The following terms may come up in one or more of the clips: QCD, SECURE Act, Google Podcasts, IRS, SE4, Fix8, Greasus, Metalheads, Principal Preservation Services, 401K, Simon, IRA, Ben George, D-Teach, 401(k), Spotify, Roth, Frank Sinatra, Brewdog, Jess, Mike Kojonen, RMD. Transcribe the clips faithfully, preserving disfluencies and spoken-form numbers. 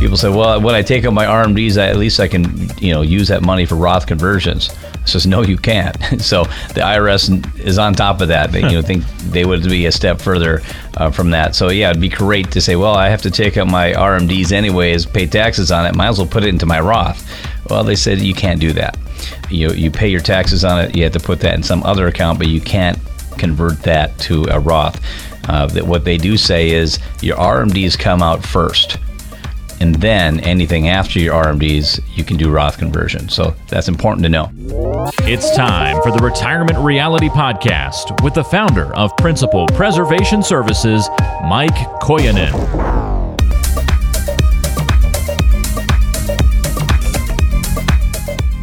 people say, well, when I take out my R M Ds, I, at least I can, you know, use that money for Roth conversions. I says, no, you can't. So the I R S is on top of that. They, you know, think they would be a step further uh, from that. So yeah, it'd be great to say, well, I have to take out my R M Ds anyways, pay taxes on it. Might as well put it into my Roth. Well, they said you can't do that. You you pay your taxes on it. You have to put that in some other account, but you can't convert that to a Roth. Uh, that what they do say is your R M Ds come out first, and then anything after your R M Ds, you can do Roth conversion. So that's important to know. It's time for the Retirement Reality Podcast with the founder of Principal Preservation Services, Mike Kojonen.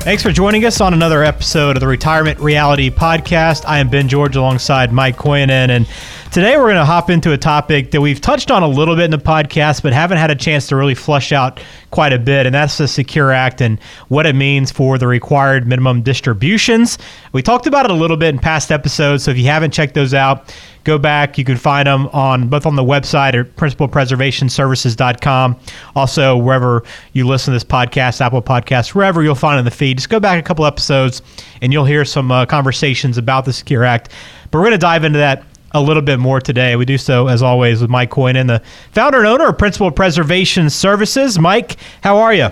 Thanks for joining us on another episode of the Retirement Reality Podcast. I am Ben George alongside Mike Kojonen, and today we're going to hop into a topic that we've touched on a little bit in the podcast, but haven't had a chance to really flesh out quite a bit, and that's the SECURE Act and what it means for the required minimum distributions. We talked about it a little bit in past episodes, so if you haven't checked those out, go back. You can find them on both on the website at principal preservation services dot com. Also, wherever you listen to this podcast, Apple Podcasts, wherever you'll find it in the feed. Just go back a couple episodes, and you'll hear some uh, conversations about the SECURE Act. But we're going to dive into that a little bit more today. We do so, as always, with Mike Kojonen, the founder and owner of Principal Preservation Services. Mike, how are you?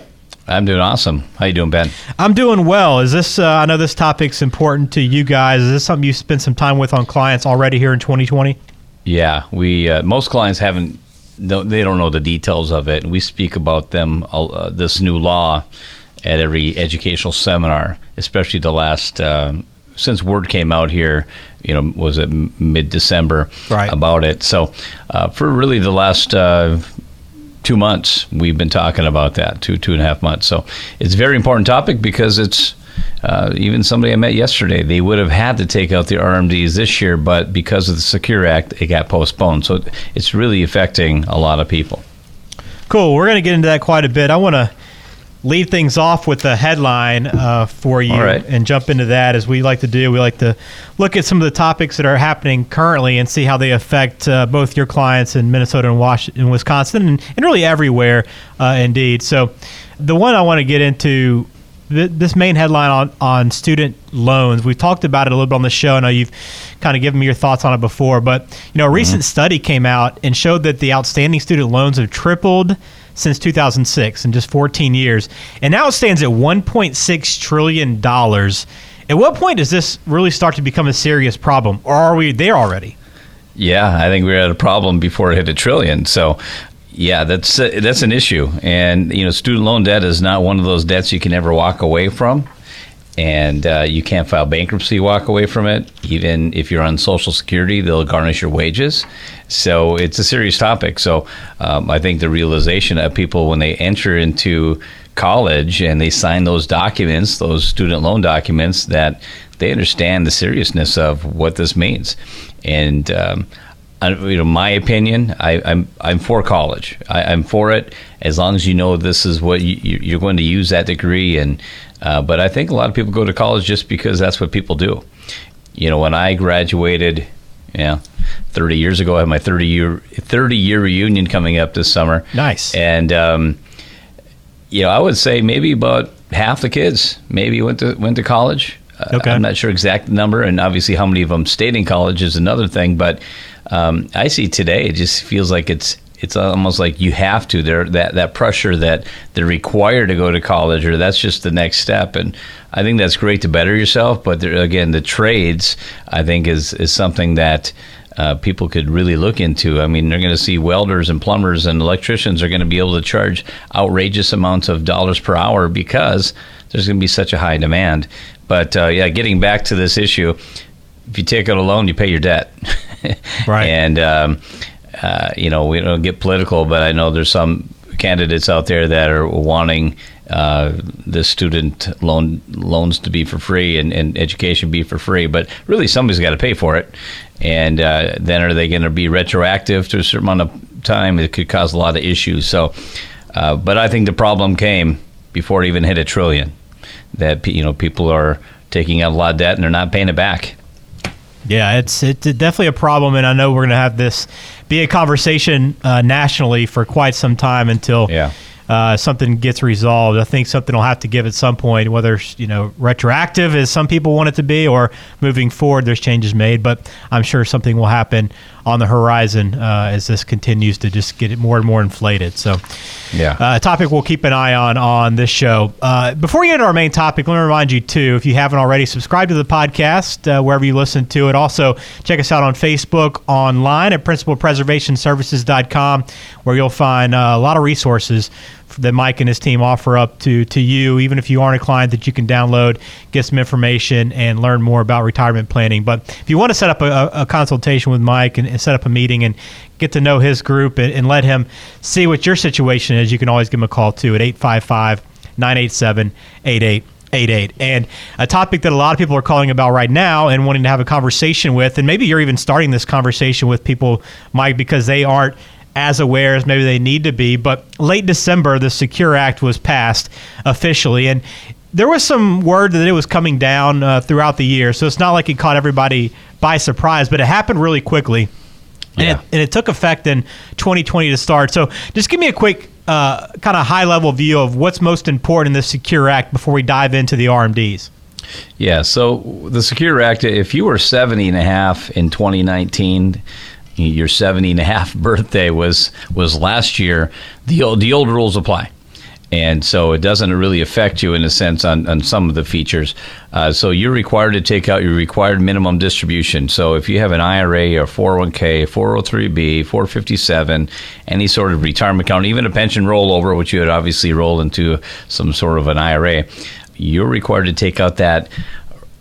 I'm doing awesome. How you doing, Ben? I'm doing well. Is this? Uh, I know this topic's important to you guys. Is this something you spent some time with on clients already here in twenty twenty? Yeah, we uh, most clients haven't. They don't know the details of it, and we speak about them uh, this new law at every educational seminar, especially the last uh, since word came out here. You know, was it mid-December right. about it? So uh, for really the last. Uh, Two months we've been talking about that, two, two and a half months. So it's a very important topic because it's, uh, even somebody I met yesterday, they would have had to take out the R M Ds this year, but because of the SECURE Act, it got postponed. So it's really affecting a lot of people. Cool. We're going to get into that quite a bit. I want to lead things off with a headline uh, for you right. and jump into that as we like to do. We like to look at some of the topics that are happening currently and see how they affect uh, both your clients in Minnesota and Washington, Wisconsin, and, and really everywhere, uh, indeed. So the one I want to get into, th- this main headline on, on student loans, we've talked about it a little bit on the show. I know you've kind of given me your thoughts on it before, but you know, a recent mm-hmm. study came out and showed that the outstanding student loans have tripled since two thousand six in just fourteen years. And now it stands at one point six trillion dollars. At what point does this really start to become a serious problem? Or are we there already? Yeah, I think we had a problem before it hit a trillion. So yeah, that's uh, that's an issue. And you know, student loan debt is not one of those debts you can ever walk away from. And uh, you can't file bankruptcy, walk away from it. Even if you're on Social Security, they'll garnish your wages. So it's a serious topic. So um, I think the realization of people when they enter into college and they sign those documents, those student loan documents, that they understand the seriousness of what this means. And um, I, you know, my opinion, I, I'm I'm for college. I, I'm for it as long as you know this is what you, you're going to use that degree and. Uh, but I think a lot of people go to college just because that's what people do. You know, when I graduated, yeah, thirty years ago, I had my thirty-year reunion coming up this summer. Nice. And um, you know, I would say maybe about half the kids maybe went to went to college. Okay. I'm not sure exact number, and obviously how many of them stayed in college is another thing. But um, I see today, it just feels like it's. It's almost like you have to. There, that, that pressure that they're required to go to college, or that's just the next step. And I think that's great to better yourself. But there, again, the trades, I think, is is something that uh, people could really look into. I mean, they're going to see welders and plumbers and electricians are going to be able to charge outrageous amounts of dollars per hour because there's going to be such a high demand. But uh, yeah, getting back to this issue, if you take out a loan, you pay your debt. Right. And um, Uh, you know, we don't get political, but I know there's some candidates out there that are wanting uh, the student loan loans to be for free and, and education be for free. But really, somebody's got to pay for it. And uh, then are they going to be retroactive to a certain amount of time? It could cause a lot of issues. So, uh, but I think the problem came before it even hit a trillion, that, you know, people are taking out a lot of debt and they're not paying it back. Yeah, it's it's definitely a problem, and I know we're going to have this be a conversation uh, nationally for quite some time until yeah. uh, something gets resolved. I think something will have to give at some point, whether, you know, retroactive as some people want it to be, or moving forward, there's changes made. But I'm sure something will happen on the horizon uh, as this continues to just get it more and more inflated. So yeah, uh, a topic we'll keep an eye on on this show. Uh, before we get into our main topic, let me remind you, too, if you haven't already, subscribe to the podcast uh, wherever you listen to it. Also, check us out on Facebook, online at principal preservation services dot com, where you'll find uh, a lot of resources that Mike and his team offer up to to you, even if you aren't a client, that you can download, get some information, and learn more about retirement planning. But if you want to set up a, a consultation with Mike and, and set up a meeting and get to know his group and, and let him see what your situation is, you can always give him a call, too, at eight five five, nine eight seven, eight eight eight eight. And a topic that a lot of people are calling about right now and wanting to have a conversation with, and maybe you're even starting this conversation with people, Mike, because they aren't as aware as maybe they need to be. But late December, the SECURE Act was passed officially, and there was some word that it was coming down uh, throughout the year, so it's not like it caught everybody by surprise, but it happened really quickly, and, yeah. it, and it took effect in twenty twenty to start. So just give me a quick uh, kind of high-level view of what's most important in the SECURE Act before we dive into the R M Ds. Yeah, so the SECURE Act, if you were seventy and a half in twenty nineteen, your seventy and a half birthday was was last year, the old, the old rules apply. And so it doesn't really affect you in a sense on, on some of the features. Uh, so you're required to take out your required minimum distribution. So if you have an I R A or four oh one k, four oh three b, four fifty-seven, any sort of retirement account, even a pension rollover, which you would obviously roll into some sort of an I R A, you're required to take out that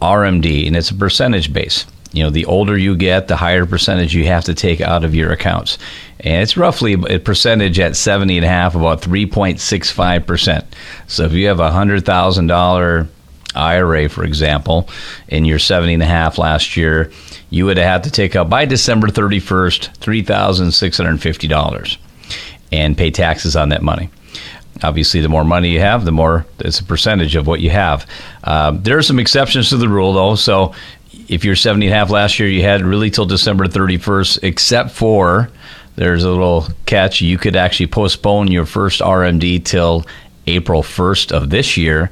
R M D, and it's a percentage base. You know, the older you get, the higher percentage you have to take out of your accounts. And it's roughly a percentage at seventy and a half, about three point six five percent. So if you have a one hundred thousand dollars I R A, for example, in your seventy and a half last year, you would have to take out by December thirty-first, three thousand six hundred fifty dollars and pay taxes on that money. Obviously, the more money you have, the more it's a percentage of what you have. Uh, there are some exceptions to the rule, though. So if you're seventy and a half last year, you had really till December thirty-first, except for, there's a little catch, you could actually postpone your first R M D till April first of this year,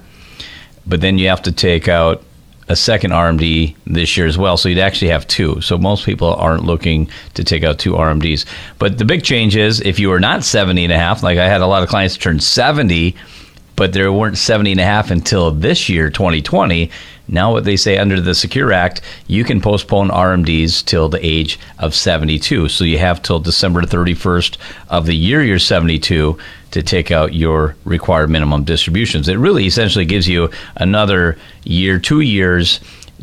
but then you have to take out a second R M D this year as well, so you'd actually have two. So most people aren't looking to take out two R M Ds. But the big change is, if you are not seventy and a half, like I had a lot of clients turn seventy, but they weren't seventy and a half until this year, twenty twenty. Now what they say under the SECURE Act, you can postpone R M Ds till the age of seventy-two. So you have till December thirty-first of the year you're seventy-two to take out your required minimum distributions. It really essentially gives you another year, two years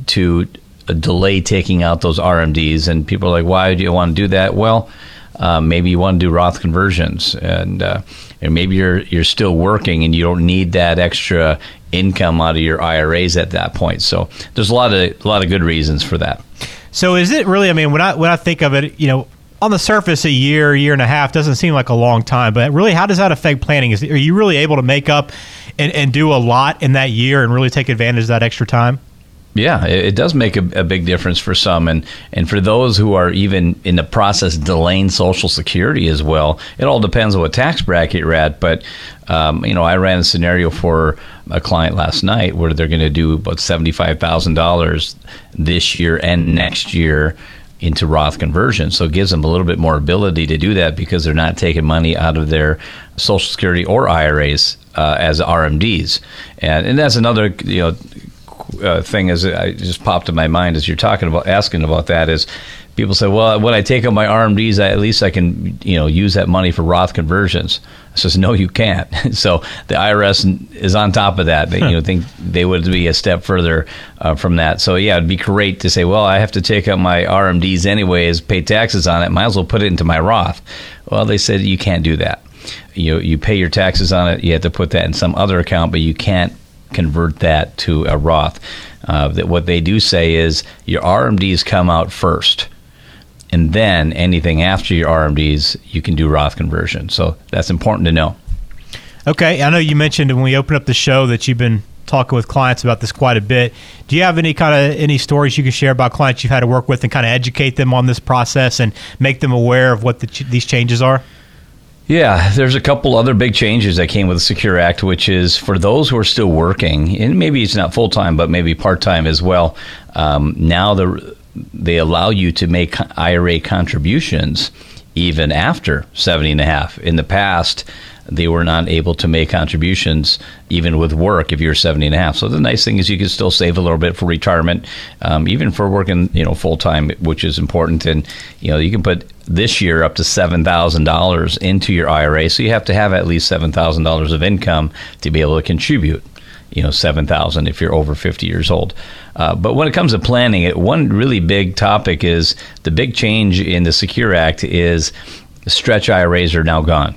to delay taking out those R M Ds. And people are like, why do you want to do that? Well, Uh, maybe you want to do Roth conversions, and uh, and maybe you're you're still working and you don't need that extra income out of your I R As at that point. So there's a lot of a lot of good reasons for that. So is it really? I mean, when I when I think of it, you know, on the surface, a year, year and a half doesn't seem like a long time, but really, how does that affect planning? Is are you really able to make up and and do a lot in that year and really take advantage of that extra time? Yeah, it does make a, a big difference for some. And, and for those who are even in the process delaying Social Security as well, it all depends on what tax bracket you're at. But, um, you know, I ran a scenario for a client last night where they're going to do about seventy-five thousand dollars this year and next year into Roth conversion. So it gives them a little bit more ability to do that because they're not taking money out of their Social Security or I R As uh, as R M Ds. And, and that's another, you know, Uh, thing is, I just popped in my mind as you're talking about asking about that is, people say, well, when I take out my R M Ds, I, at least I can, you know, use that money for Roth conversions. I says, no, you can't. So the I R S is on top of that. They, you know, think they would be a step further uh, from that. So yeah, it'd be great to say, well, I have to take out my R M Ds anyways, pay taxes on it. Might as well put it into my Roth. Well, they said you can't do that. You you pay your taxes on it. You have to put that in some other account, but you can't convert that to a Roth. Uh, that what they do say is your R M Ds come out first, and then anything after your R M Ds, you can do Roth conversion. So that's important to know. Okay. I know you mentioned when we opened up the show that you've been talking with clients about this quite a bit. Do you have any kind of any stories you can share about clients you've had to work with and kind of educate them on this process and make them aware of what the ch- these changes are? Yeah, there's a couple other big changes that came with the SECURE Act, which is for those who are still working, and maybe it's not full-time, but maybe part-time as well, um, now the, they allow you to make I R A contributions even after seventy and a half. In the past, they were not able to make contributions even with work if you're seventy and a half. So the nice thing is you can still save a little bit for retirement, um, even for working, you know, full-time, which is important. And, you know, you can put this year up to seven thousand dollars into your I R A. So you have to have at least seven thousand dollars of income to be able to contribute, you know, seven thousand dollars if you're over fifty years old. Uh, but when it comes to planning, it, one really big topic is the big change in the SECURE Act is stretch I R As are now gone.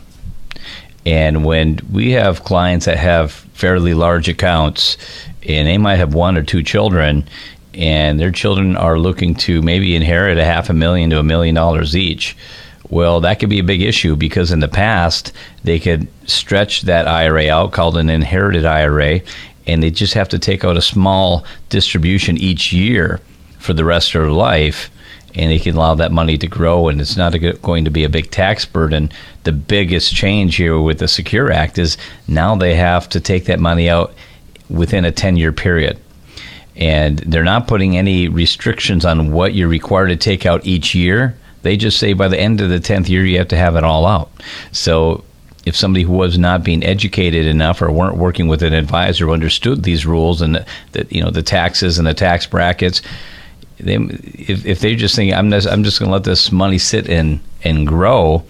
And when we have clients that have fairly large accounts and they might have one or two children and their children are looking to maybe inherit a half a million to a million dollars each, well, that could be a big issue because in the past they could stretch that I R A out, called an inherited I R A, and they just have to take out a small distribution each year for the rest of their life. And they can allow that money to grow, and it's not a, going to be a big tax burden. The biggest change here with the SECURE Act is now they have to take that money out within a ten-year period. And they're not putting any restrictions on what you're required to take out each year. They just say by the end of the tenth year, you have to have it all out. So if somebody who was not being educated enough or weren't working with an advisor who understood these rules and the, the, you know, the taxes and the tax brackets, They, if, if they just think, I'm just, I'm just going to let this money sit and, and grow,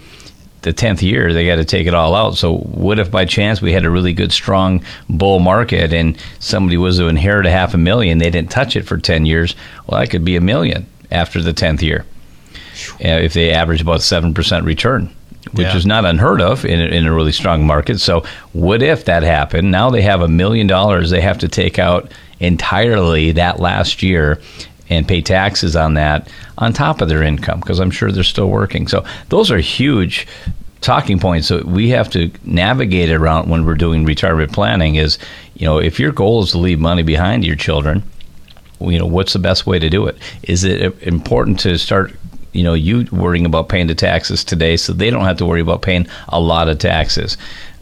the tenth year, they got to take it all out. So what if by chance we had a really good, strong bull market and somebody was to inherit a half a million, they didn't touch it for ten years? Well, that could be a million after the tenth year uh, if they average about seven percent return, which yeah. is not unheard of in a, in a really strong market. So what if that happened? Now they have a million dollars they have to take out entirely that last year and pay taxes on that on top of their income, because I'm sure they're still working. So those are huge talking points that we have to navigate around when we're doing retirement planning is, you know, if your goal is to leave money behind to your children, you know, what's the best way to do it? Is it important to start, you know, you worrying about paying the taxes today so they don't have to worry about paying a lot of taxes?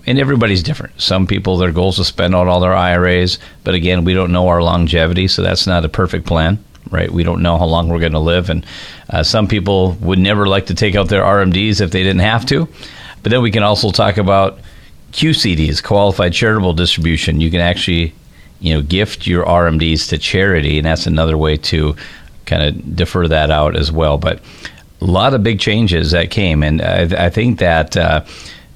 And everybody's different. Some people, their goal is to spend out all their I R As, but again, we don't know our longevity, so that's not a perfect plan. Right, we don't know how long we're going to live, and uh, some people would never like to take out their R M Ds if they didn't have to. But then we can also talk about Q C Ds, qualified charitable distribution. You can actually, you know, gift your R M Ds to charity, and that's another way to kind of defer that out as well. But a lot of big changes that came, and I, I think that uh,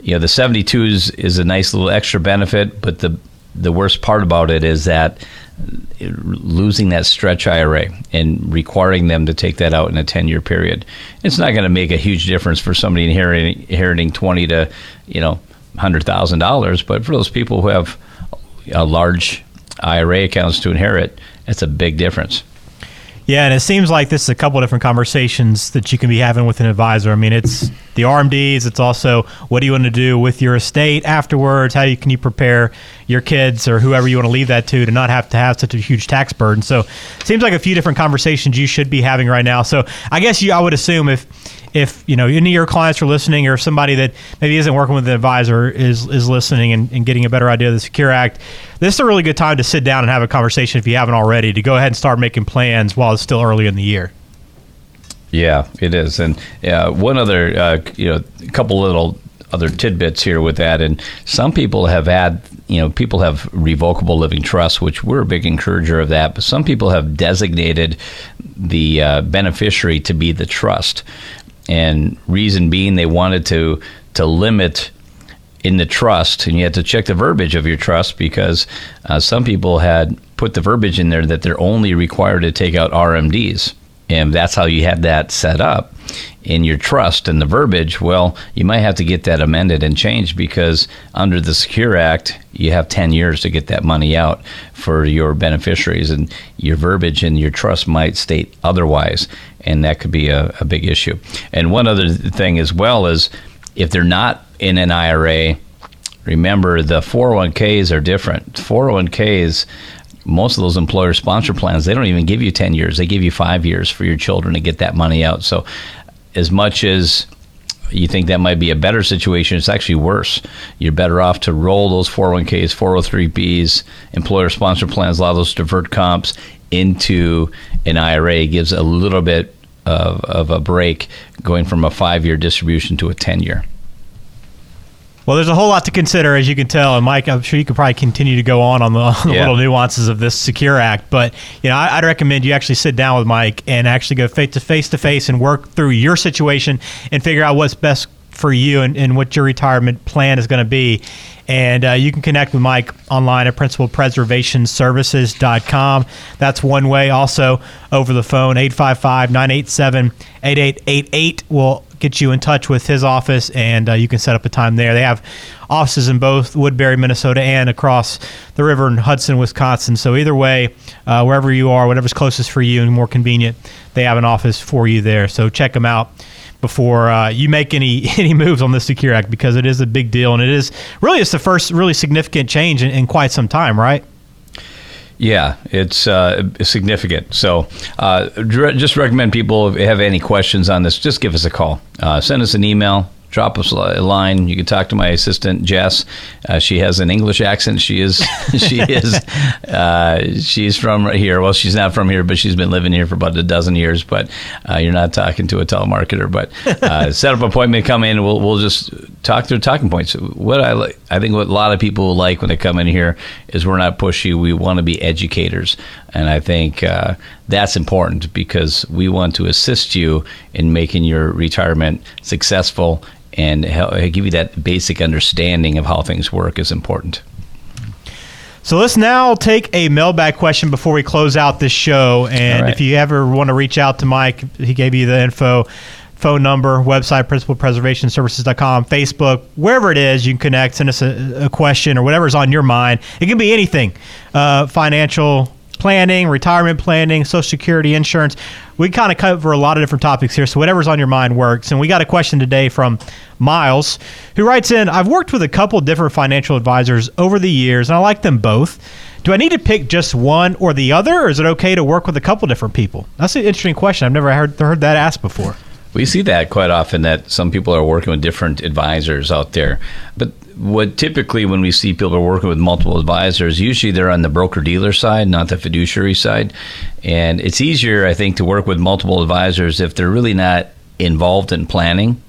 you know, the seventy-twos is a nice little extra benefit, but the the worst part about it is that losing that stretch I R A and requiring them to take that out in a ten-year period. It's not going to make a huge difference for somebody inheriting, inheriting twenty to, you know, one hundred thousand dollars, but for those people who have a large I R A accounts to inherit, that's a big difference. Yeah, and it seems like this is a couple of different conversations that you can be having with an advisor. I mean, it's the R M Ds. It's also what do you want to do with your estate afterwards? How you, can you prepare your kids or whoever you want to leave that to to not have to have such a huge tax burden? So it seems like a few different conversations you should be having right now. So I guess you, I would assume if if you know any of your clients are listening or somebody that maybe isn't working with an advisor is is listening and, and getting a better idea of the SECURE Act, this is a really good time to sit down and have a conversation if you haven't already, to go ahead and start making plans while it's still early in the year. Yeah, it is. And uh, one other, uh, you know, a couple little other tidbits here with that. And some people have had, you know, people have revocable living trusts, which we're a big encourager of that. But some people have designated the uh, beneficiary to be the trust. And reason being, they wanted to to limit in the trust, and you had to check the verbiage of your trust, because uh, some people had put the verbiage in there that they're only required to take out R M Ds. And that's how you had that set up in your trust and the verbiage. Well, you might have to get that amended and changed, because under the SECURE Act, you have ten years to get that money out for your beneficiaries, and your verbiage in your trust might state otherwise. And that could be a, a big issue. And one other thing as well is if they're not in an I R A, remember the four oh one Ks are different. four oh one Ks, most of those employer sponsor plans, they don't even give you ten years. They give you five years for your children to get that money out. So as much as you think that might be a better situation, it's actually worse. You're better off to roll those four oh one Ks, four oh three Bs, employer-sponsored plans, a lot of those divert comps into an I R A. It gives a little bit of, of a break going from a five-year distribution to a ten-year. Well, there's a whole lot to consider, as you can tell. And, Mike, I'm sure you could probably continue to go on on the, on the yeah. little nuances of this SECURE Act. But, you know, I, I'd recommend you actually sit down with Mike and actually go face-to-face and work through your situation and figure out what's best for you and, and what your retirement plan is going to be. And uh, you can connect with Mike online at principal preservation services dot com. That's one way. Also, over the phone, eight five five, nine eight seven, eight eight eight eight will get you in touch with his office, and uh, you can set up a time there. They have offices in both Woodbury, Minnesota, and across the river in Hudson, Wisconsin. So either way, uh, wherever you are, whatever's closest for you and more convenient, they have an office for you there. So check them out before uh, you make any any moves on the SECURE Act, because it is a big deal, and it is really it's the first really significant change in, in quite some time, right? Yeah, it's uh, significant. So uh, just recommend people, if you have any questions on this, just give us a call. Uh, send us an email. Drop us a line. You can talk to my assistant, Jess. Uh, she has an English accent. She is, she is, uh, she's from right here. Well, she's not from here, but she's been living here for about a dozen years. But uh, you're not talking to a telemarketer. But uh, set up an appointment. Come in. We'll we'll just talk through talking points. What I like, I think, what a lot of people like when they come in here is we're not pushy. We want to be educators, and I think uh, that's important, because we want to assist you in making your retirement successful. And give you that basic understanding of how things work is important. So let's now take a mailbag question before we close out this show. And All right. If you ever want to reach out to Mike, he gave you the info, phone number, website, principal preservation services dot com, Facebook, wherever it is, you can connect, send us a, a question or whatever's on your mind. It can be anything, uh, financial planning, retirement planning, Social Security, insurance. We kind of cover a lot of different topics here, so whatever's on your mind works. And we got a question today from Miles, who writes in, I've worked with a couple different financial advisors over the years, and I like them both. Do I need to pick just one or the other, or is it okay to work with a couple different people? That's an interesting question. I've never heard, heard that asked before. We see that quite often, that some people are working with different advisors out there. But what typically when we see people working with multiple advisors, usually they're on the broker-dealer side, not the fiduciary side. And it's easier, I think, to work with multiple advisors if they're really not involved in planning.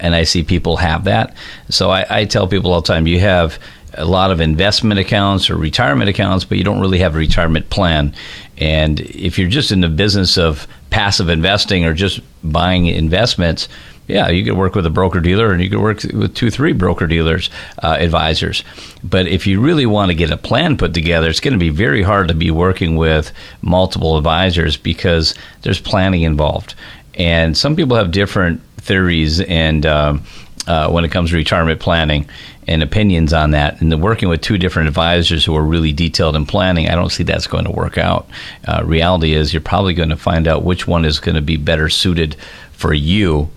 And I see people have that. So I, I tell people all the time, you have a lot of investment accounts or retirement accounts, but you don't really have a retirement plan. And if you're just in the business of passive investing or just buying investments, yeah, you could work with a broker-dealer, and you could work with two, three broker-dealers, uh, advisors. But if you really want to get a plan put together, it's going to be very hard to be working with multiple advisors, because there's planning involved. And some people have different theories and um, uh, when it comes to retirement planning and opinions on that. And the working with two different advisors who are really detailed in planning, I don't see that's going to work out. Uh, reality is you're probably going to find out which one is going to be better suited for you.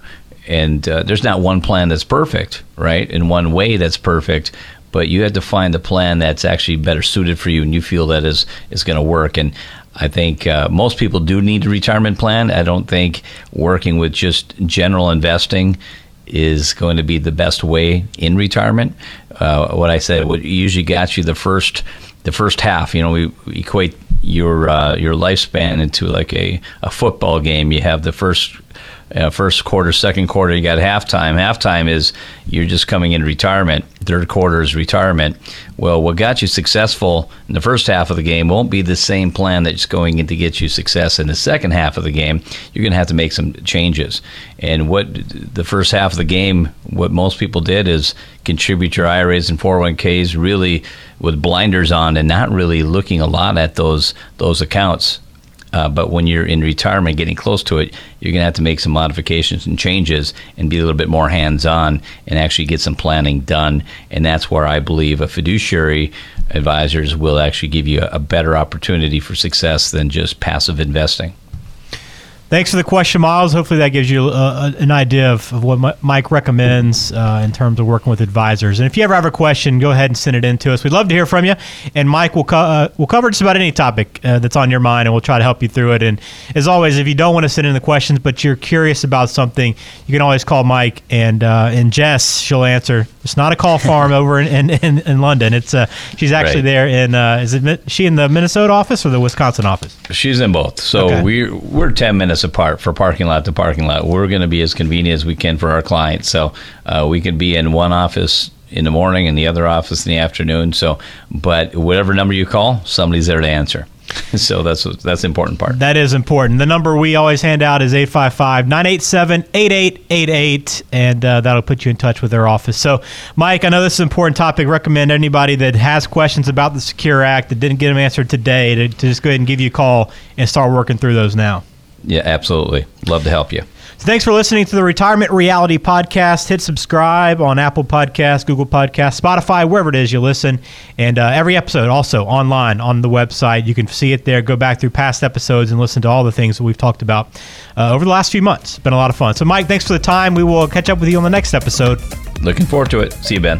And uh, there's not one plan that's perfect, right? In one way that's perfect, but you have to find the plan that's actually better suited for you and you feel that is, is going to work. And I think uh, most people do need a retirement plan. I don't think working with just general investing is going to be the best way in retirement. Uh, what I said, what usually got you the first the first half, you know, we, we equate your uh, your lifespan into like a, a football game. You have the first Uh, first quarter, second quarter, you got halftime. Halftime is you're just coming into retirement. Third quarter is retirement. Well, what got you successful in the first half of the game won't be the same plan that's going in to get you success in the second half of the game. You're going to have to make some changes. And what the first half of the game, what most people did is contribute your I R As and four oh one Ks really with blinders on and not really looking a lot at those those accounts. Uh, but when you're in retirement, getting close to it, you're going to have to make some modifications and changes and be a little bit more hands-on and actually get some planning done. And that's where I believe a fiduciary advisors will actually give you a better opportunity for success than just passive investing. Thanks for the question, Miles. Hopefully that gives you uh, an idea of, of what Mike recommends uh, in terms of working with advisors. And if you ever have a question, go ahead and send it in to us. We'd love to hear from you. And Mike will co- uh, we'll cover just about any topic uh, that's on your mind, and we'll try to help you through it. And as always, if you don't want to send in the questions, but you're curious about something, you can always call Mike and uh, and Jess. She'll answer. It's not a call farm over in, in, in, in London. It's uh, she's actually right. there in uh, is it she in the Minnesota office or the Wisconsin office? She's in both. So okay. we're we're ten minutes apart for parking lot to parking lot. We're going to be as convenient as we can for our clients. So uh, we could be in one office in the morning and the other office in the afternoon. So, but whatever number you call, somebody's there to answer. So that's that's the important part. That is important. The number we always hand out is eight five five, nine eight seven, eight eight eight eight, and uh, that'll put you in touch with their office. So, Mike, I know this is an important topic. Recommend anybody that has questions about the SECURE Act that didn't get them answered today to, to just go ahead and give you a call and start working through those now. Yeah, absolutely. Love to help you. So thanks for listening to the Retirement Reality Podcast. Hit subscribe on Apple Podcasts, Google Podcasts, Spotify, wherever it is you listen. And uh, every episode also online on the website. You can see it there. Go back through past episodes and listen to all the things that we've talked about uh, over the last few months. It's been a lot of fun. So, Mike, thanks for the time. We will catch up with you on the next episode. Looking forward to it. See you, Ben.